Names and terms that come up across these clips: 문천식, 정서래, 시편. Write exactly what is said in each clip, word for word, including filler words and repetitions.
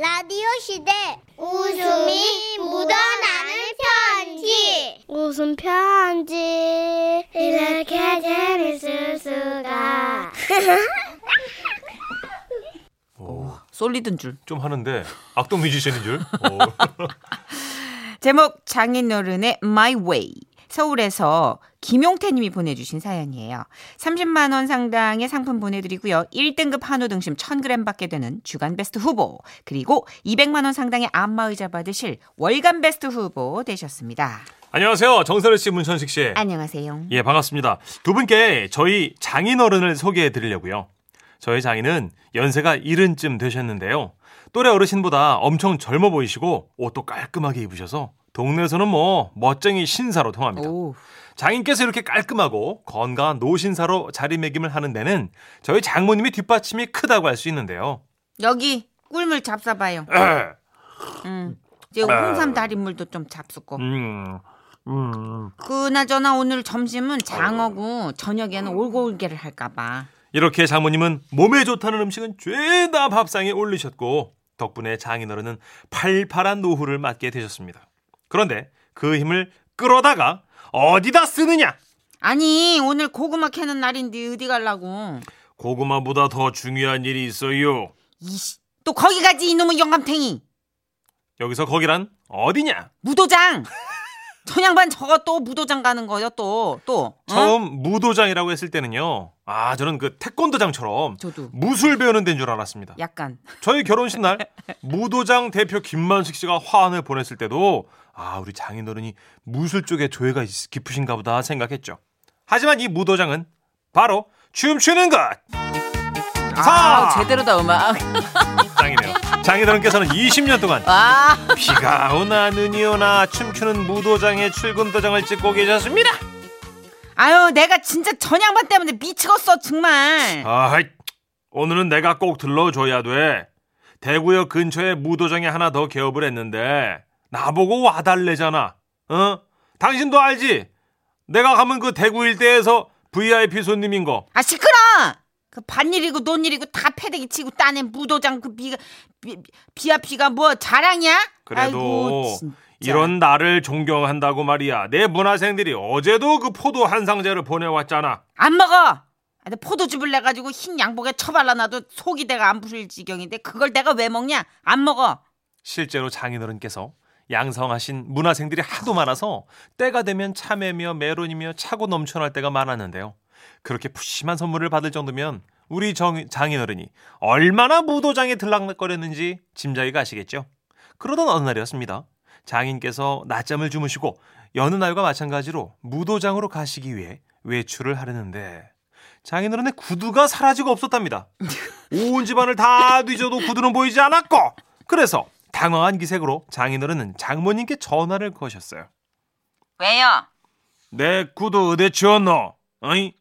라디오 시대 웃음이 묻어나는 편지. 웃음 편지 이렇게 재밌을 수가. 오, 솔리드인 줄. 좀 하는데 악동 뮤지션인 줄. 제목 장인어른의 My Way. 서울에서 김용태님이 보내주신 사연이에요. 삼십만 원 상당의 상품 보내드리고요. 일 등급 한우 등심 천 그램 받게 되는 주간베스트 후보, 그리고 이백만 원 상당의 안마의자 받으실 월간베스트 후보 되셨습니다. 안녕하세요. 정서래 씨, 문천식 씨. 안녕하세요. 예, 반갑습니다. 두 분께 저희 장인어른을 소개해드리려고요. 저희 장인은 연세가 칠십쯤 되셨는데요. 또래 어르신보다 엄청 젊어 보이시고 옷도 깔끔하게 입으셔서 동네에서는 뭐 멋쟁이 신사로 통합니다. 오. 장인께서 이렇게 깔끔하고 건강한 노신사로 자리매김을 하는 데는 저희 장모님이 뒷받침이 크다고 할 수 있는데요. 여기 꿀물 잡숴봐요. 음, 이제 홍삼 달인물도 좀 잡수고. 음. 음. 그나저나 오늘 점심은 장어고 저녁에는 올고올게를 할까 봐. 이렇게 장모님은 몸에 좋다는 음식은 죄다 밥상에 올리셨고, 덕분에 장인어른은 팔팔한 노후를 맞게 되셨습니다. 그런데 그 힘을 끌어다가 어디다 쓰느냐? 아니, 오늘 고구마 캐는 날인데 어디 가려고? 고구마보다 더 중요한 일이 있어요. 이씨, 또 거기 가지 이놈의 영감탱이. 여기서 거기란 어디냐? 무도장. 천양반 저거 또 무도장 가는 거요 또. 또 처음 어? 무도장이라고 했을 때는요, 아 저는 그 태권도장처럼 저도 무술 배우는 데인 줄 알았습니다. 약간 저희 결혼식 날 무도장 대표 김만식 씨가 화환을 보냈을 때도 아 우리 장인어른이 무술 쪽에 조예가 깊으신가 보다 생각했죠. 하지만 이 무도장은 바로 춤추는 것. 아, 제대로다 음악. 짱이네요. 장인어른께서는 이십 년 동안 와. 비가 오나 눈이 오나 춤추는 무도장의 출근도장을 찍고 계셨습니다. 아유, 내가 진짜 전양반 때문에 미치겠어 정말. 아, 오늘은 내가 꼭 들러줘야 돼. 대구역 근처에 무도장에 하나 더 개업을 했는데 나보고 와달래잖아. 어? 당신도 알지? 내가 가면 그 대구 일대에서 브이아이피 손님인 거. 아, 시끄러! 그 반일이고 논일이고 다 패대기 치고 따낸 무도장 그 비가 비, 비야 피가 뭐 자랑이야? 그래도 아이고, 이런 나를 존경한다고 말이야. 내 문화생들이 어제도 그 포도 한 상자를 보내왔잖아. 안 먹어. 나 포도즙을 내가지고 흰 양복에 쳐발라놔도 속이 내가 안 부실 지경인데 그걸 내가 왜 먹냐? 안 먹어. 실제로 장인어른께서 양성하신 문화생들이 하도 많아서 때가 되면 참외며 메론이며 차고 넘쳐날 때가 많았는데요. 그렇게 푸짐한 선물을 받을 정도면 우리 정, 장인어른이 얼마나 무도장에 들락거렸는지 짐작이 가시겠죠. 그러던 어느 날이었습니다. 장인께서 낮잠을 주무시고 여느 날과 마찬가지로 무도장으로 가시기 위해 외출을 하려는데 장인어른의 구두가 사라지고 없었답니다. 온 집안을 다 뒤져도 구두는 보이지 않았고, 그래서 당황한 기색으로 장인어른은 장모님께 전화를 거셨어요. 왜요? 내 구두 어디 치웠노? 어이?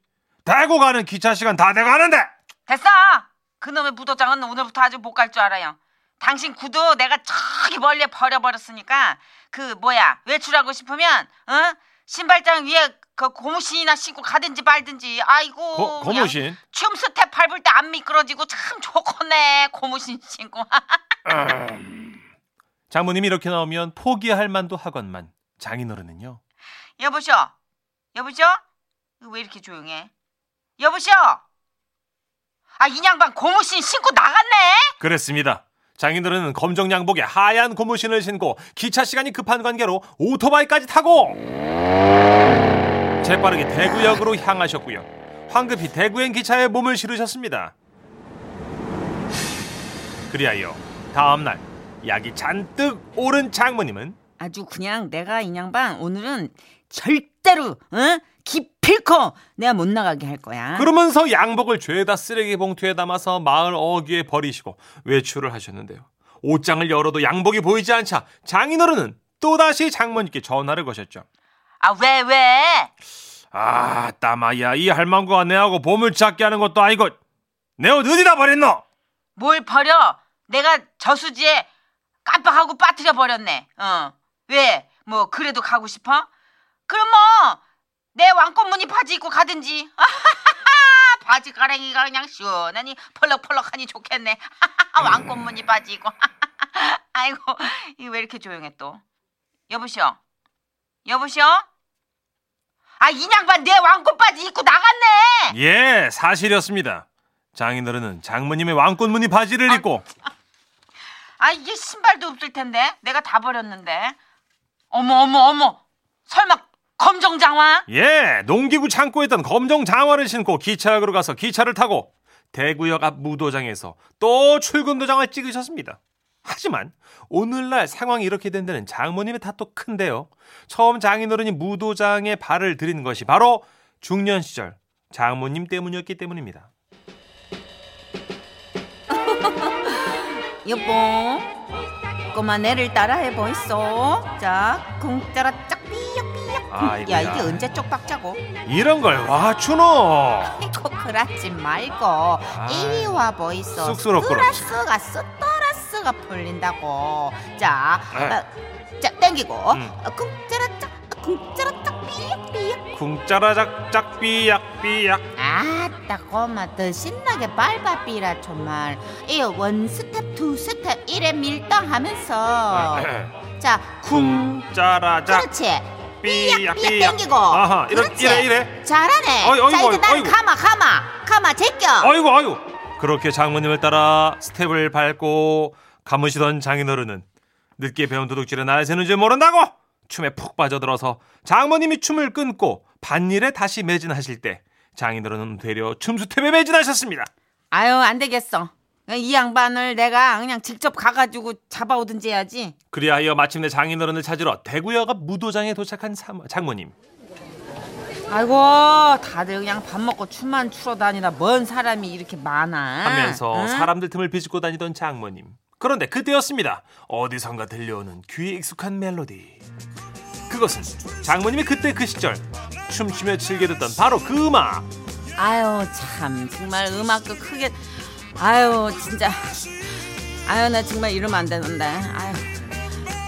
대구 가는 기차 시간 다 돼가는데. 됐어. 그놈의 무도장은 오늘부터 아주 못 갈 줄 알아요. 당신 구두 내가 저기 멀리 버려버렸으니까 그 뭐야 외출하고 싶으면 어? 신발장 위에 그 고무신이나 신고 가든지 말든지. 아이고 고, 고무신? 춤 스텝 밟을 때 안 미끄러지고 참 좋겠네. 고무신 신고. 음. 장모님이 이렇게 나오면 포기할 만도 하건만 장인어른은요. 여보쇼? 여보쇼? 왜 이렇게 조용해? 여보시오. 아, 인양반 고무신 신고 나갔네. 그랬습니다. 장인들은 검정 양복에 하얀 고무신을 신고 기차 시간이 급한 관계로 오토바이까지 타고 재빠르게 대구역으로 향하셨고요. 황급히 대구행 기차에 몸을 실으셨습니다. 그리하여 다음날 약이 잔뜩 오른 장모님은 아주 그냥 내가 인양반 오늘은 절대로 응? 기필코 내가 못 나가게 할 거야. 그러면서 양복을 죄다 쓰레기 봉투에 담아서 마을 어귀에 버리시고 외출을 하셨는데요. 옷장을 열어도 양복이 보이지 않자 장인어른은 또다시 장모님께 전화를 거셨죠. 아, 왜 왜? 아, 따마야, 이 할망구가 내하고 보물찾기 하는 것도 아니고 내 옷 어디다 버렸노? 뭘 버려? 내가 저수지에 깜빡하고 빠뜨려 버렸네. 어, 왜? 뭐 그래도 가고 싶어? 그럼 뭐 내 왕꽃무늬 바지 입고 가든지. 바지 가랭이가 그냥 시원하니 펄럭펄럭하니 좋겠네. 왕꽃무늬 바지 입고. 아이고, 이거 왜 이렇게 조용해 또. 여보시오? 여보시오? 아, 이 양반 내 왕꽃 바지 입고 나갔네. 예, 사실이었습니다. 장인어른은 장모님의 왕꽃 무늬 바지를 아, 입고. 아, 이게 신발도 없을 텐데. 내가 다 버렸는데. 어머, 어머, 어머. 설마 검정 장화? 예, 농기구 창고에 있던 검정 장화를 신고 기차역으로 가서 기차를 타고 대구역 앞 무도장에서 또 출근 도장을 찍으셨습니다. 하지만 오늘날 상황이 이렇게 된 데는 장모님의 탓도 큰데요. 처음 장인어른이 무도장에 발을 들인 것이 바로 중년 시절 장모님 때문이었기 때문입니다. 여보, 꼬마 내를 따라해 보이소. 자, 궁짜라 짝 삐약삐약. 아, 야, 이게 언제 쪽박자고? 이런 걸 와 주노. 아이고, 그러지 말고 아, 이리 와 보이소. 쑥스럽고 쓰라스가 쓰더라스가 풀린다고. 자, 어, 자 땡기고 궁짜라 음. 짝 궁짜라 짝 삐약삐약. 궁짜라 짝 짝 삐약삐약. 아따, 꼬마 더 신나게 밟아 삐라 정말. 이 원 스텝 두 스텝 이래 밀당하면서 자 쿵 짜라자 그렇지 삐약 삐약 당기고 아하, 이런, 그렇지 이래, 이래. 잘하네. 어이, 어이구, 자 이제 나는 가마 가마 가마 제껴. 아이고 아이고. 그렇게 장모님을 따라 스텝을 밟고 감으시던 장인어른은 늦게 배운 도둑질에 날 새는 줄 모른다고 춤에 푹 빠져들어서 장모님이 춤을 끊고 밭일에 다시 매진하실 때 장인어른은 되려 춤수텝에 매진하셨습니다. 아유, 안 되겠어. 이 양반을 내가 그냥 직접 가가지고 잡아오든지 해야지. 그리하여 마침내 장인어른을 찾으러 대구역 앞 무도장에 도착한 장모님. 아이고, 다들 그냥 밥 먹고 춤만 추러 다니나 뭔 사람이 이렇게 많아 하면서 응? 사람들 틈을 비집고 다니던 장모님. 그런데 그때였습니다. 어디선가 들려오는 귀에 익숙한 멜로디. 그것은 장모님이 그때 그 시절 춤추며 즐겨 듣던 바로 그 음악. 아유, 참 정말 음악도 크게... 아유, 진짜. 아유, 나 정말 이러면 안 되는데. 아유,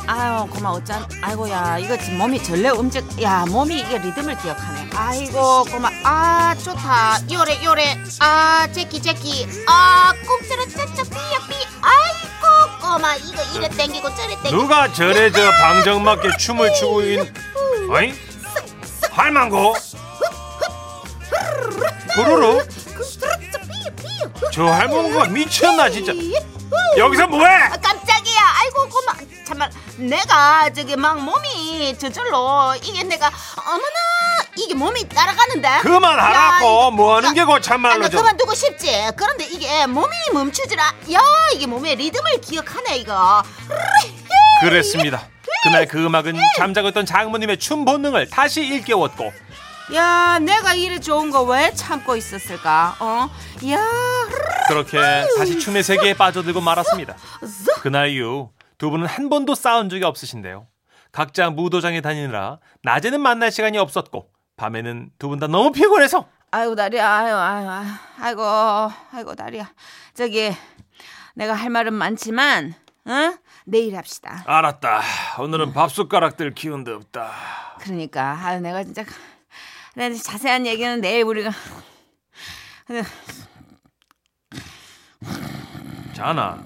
아유, 고마 어쩐. 아이고, 야, 이거 지금 몸이 전래 움직. 야, 몸이 이게 리듬을 기억하네. 아이고, 고마. 아, 좋다. 요래, 요래. 아, 제키, 제키. 아, 꿈처럼 짜짜 삐약삐. 아이고, 고마. 이거 이래 땡기고 저래 땡기고. 누가 저래 저 방정맞게 춤을 추고 있는? 어이? 할망고. 부르르. 저 할머니가 미쳤나 진짜. 여기서 뭐해? 아, 깜짝이야. 아이고, 고마. 잠만, 내가 저기 막 몸이 저절로 이게 내가 어머나 이게 몸이 따라가는데. 그만하라고. 야, 뭐 하는 야, 게고 참말로. 아, 그만두고 싶지. 그런데 이게 몸이 멈추지라. 야, 이게 몸의 리듬을 기억하네 이거. 그랬습니다. 그날 그 음악은 잠자고 있던 장모님의 춤 본능을 다시 일깨웠고. 야, 내가 이래 좋은 거 왜 참고 있었을까? 어? 야. 그렇게 다시 춤의 세계에 빠져들고 말았습니다. 그날 이후 두 분은 한 번도 싸운 적이 없으신데요. 각자 무도장에 다니느라 낮에는 만날 시간이 없었고 밤에는 두 분 다 너무 피곤해서. 아이고 다리야. 아유, 아유, 아이고, 아이고 다리야. 저기 내가 할 말은 많지만, 응? 내일 합시다. 알았다. 오늘은 밥 숟가락들 키운 데 없다. 그러니까, 아유, 내가 진짜. 근데 자세한 얘기는 내일 우리가. 자나.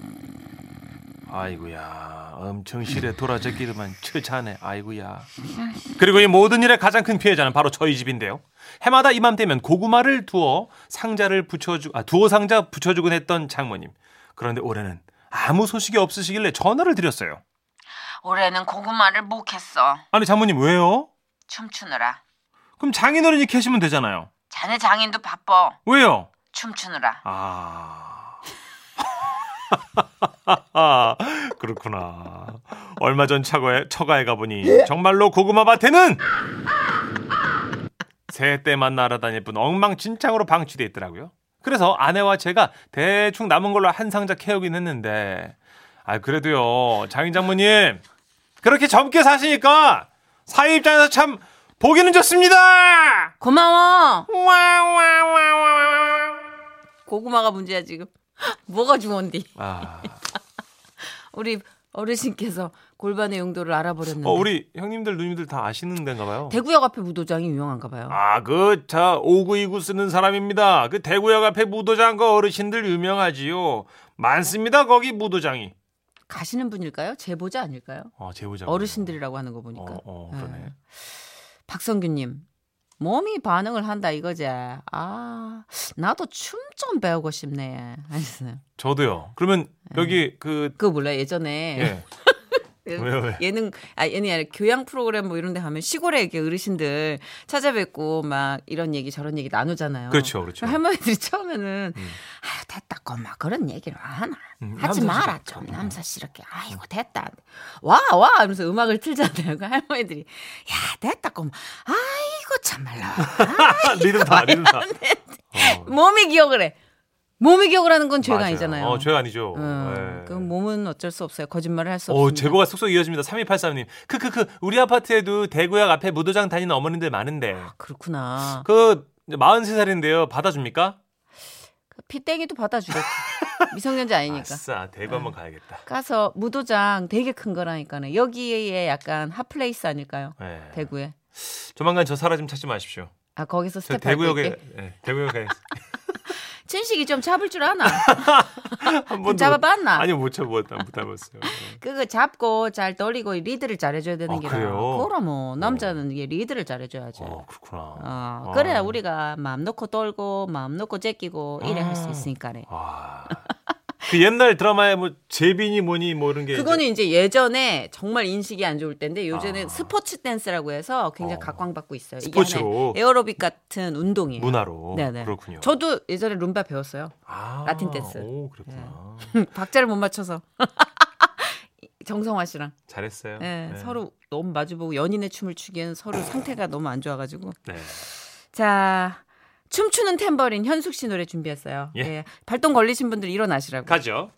아이고야, 엄청 실에 돌아졌기만 처자네. 아이고야. 그리고 이 모든 일의 가장 큰 피해자는 바로 저희 집인데요. 해마다 이맘때면 고구마를 두어 상자를 붙여주, 아, 두어 상자 붙여주곤 했던 장모님. 그런데 올해는 아무 소식이 없으시길래 전화를 드렸어요. 올해는 고구마를 못 했어. 아니 장모님 왜요? 춤추느라. 그럼 장인어른이 계시면 되잖아요. 자네 장인도 바빠. 왜요? 춤추느라. 아, 그렇구나. 얼마 전 차고에, 처가에 가보니 정말로 고구마 밭에는 새 때만 날아다닐 뿐 엉망진창으로 방치돼 있더라고요. 그래서 아내와 제가 대충 남은 걸로 한 상자 캐오긴 했는데, 아 그래도요 장인 장모님 그렇게 젊게 사시니까 사위 입장에서 참 보기는 좋습니다. 고마워. 고구마가 문제야 지금. 뭐가 중요한디? 아. 우리 어르신께서 골반의 용도를 알아버렸는데. 어, 우리 형님들 누님들 다 아시는 데인가 봐요. 대구역 앞에 무도장이 유명한가 봐요. 아, 그 저 오구이구 쓰는 사람입니다. 그 대구역 앞에 무도장 거 어르신들 유명하지요. 많습니다 거기 무도장이. 가시는 분일까요? 제보자 아닐까요? 아, 제보자. 어르신들이라고 하는 거 보니까. 어, 어 그러네. 네. 박성규님. 몸이 반응을 한다 이거지. 아, 나도 춤 좀 배우고 싶네. 아시나요? 저도요. 그러면 네. 여기 그 그거 몰라요. 예전에. 예. 왜, 왜? 예능 아 예능이 아니라 교양 프로그램 뭐 이런 데 하면 시골에 이렇게 어르신들 찾아뵙고 막 이런 얘기 저런 얘기 나누잖아요. 그렇죠, 그렇죠. 할머니들이 처음에는 음. 아유 됐다 꼬마 그런 얘기를 하나 음, 하지 마라 좀 남사시럽게 음. 아이고 됐다 와와 와, 하면서 음악을 틀잖아요. 그 할머니들이 야 됐다 꼬마 아이고 참말로 아이고, 리듬 다 리듬 다 어. 몸이 기억을 해. 몸이 기억을 하는 건 죄가 맞아요. 아니잖아요. 어, 죄가 아니죠. 음, 네. 그럼 몸은 어쩔 수 없어요. 거짓말을 할 수 없습니다. 제보가 속속 이어집니다. 삼이팔삼 님. 크크크 우리 아파트에도 대구역 앞에 무도장 다니는 어머님들 많은데. 아, 그렇구나. 그 마흔세 살인데요. 받아줍니까? 피땡이도 받아주겠지. 미성년자 아니니까. 아싸 대구 한번 가야겠다. 가서 무도장 되게 큰 거라니까요. 여기에 약간 핫플레이스 아닐까요? 네. 대구에. 조만간 저 사라 좀 찾지 마십시오. 아 거기서 스텝 대구역에 네, 대구역에. 천식이 좀 잡을 줄 아나? 좀 잡아봤나? 아니 못 잡았다, 못 잡았어요. 그거 잡고 잘 돌리고 리드를 잘해줘야 되는 게 아, 그래요? 그럼 뭐 남자는 이게 리드를 잘해줘야죠. 어, 그렇구나. 어, 그래야 아. 우리가 마음 놓고 돌고 마음 놓고 제끼고 아. 이래 할 수 있으니까네. 아. 그 옛날 드라마에 뭐 제빈이 뭐니 뭐 이런 게 그거는 이제, 이제 예전에 정말 인식이 안 좋을 때인데 요즘에는 아. 스포츠 댄스라고 해서 굉장히 어. 각광받고 있어요. 스포츠로. 이게 에어로빅 같은 운동이에요. 문화로. 네네. 그렇군요. 저도 예전에 룸바 배웠어요. 아. 라틴 댄스. 오 그렇구나. 네. 박자를 못 맞춰서. 정성화 씨랑. 잘했어요. 네, 네. 서로 너무 마주보고 연인의 춤을 추기에는 서로 상태가 너무 안 좋아가지고. 네. 자. 춤추는 탬버린 현숙 씨 노래 준비했어요. 예. 예. 발동 걸리신 분들 일어나시라고. 가죠.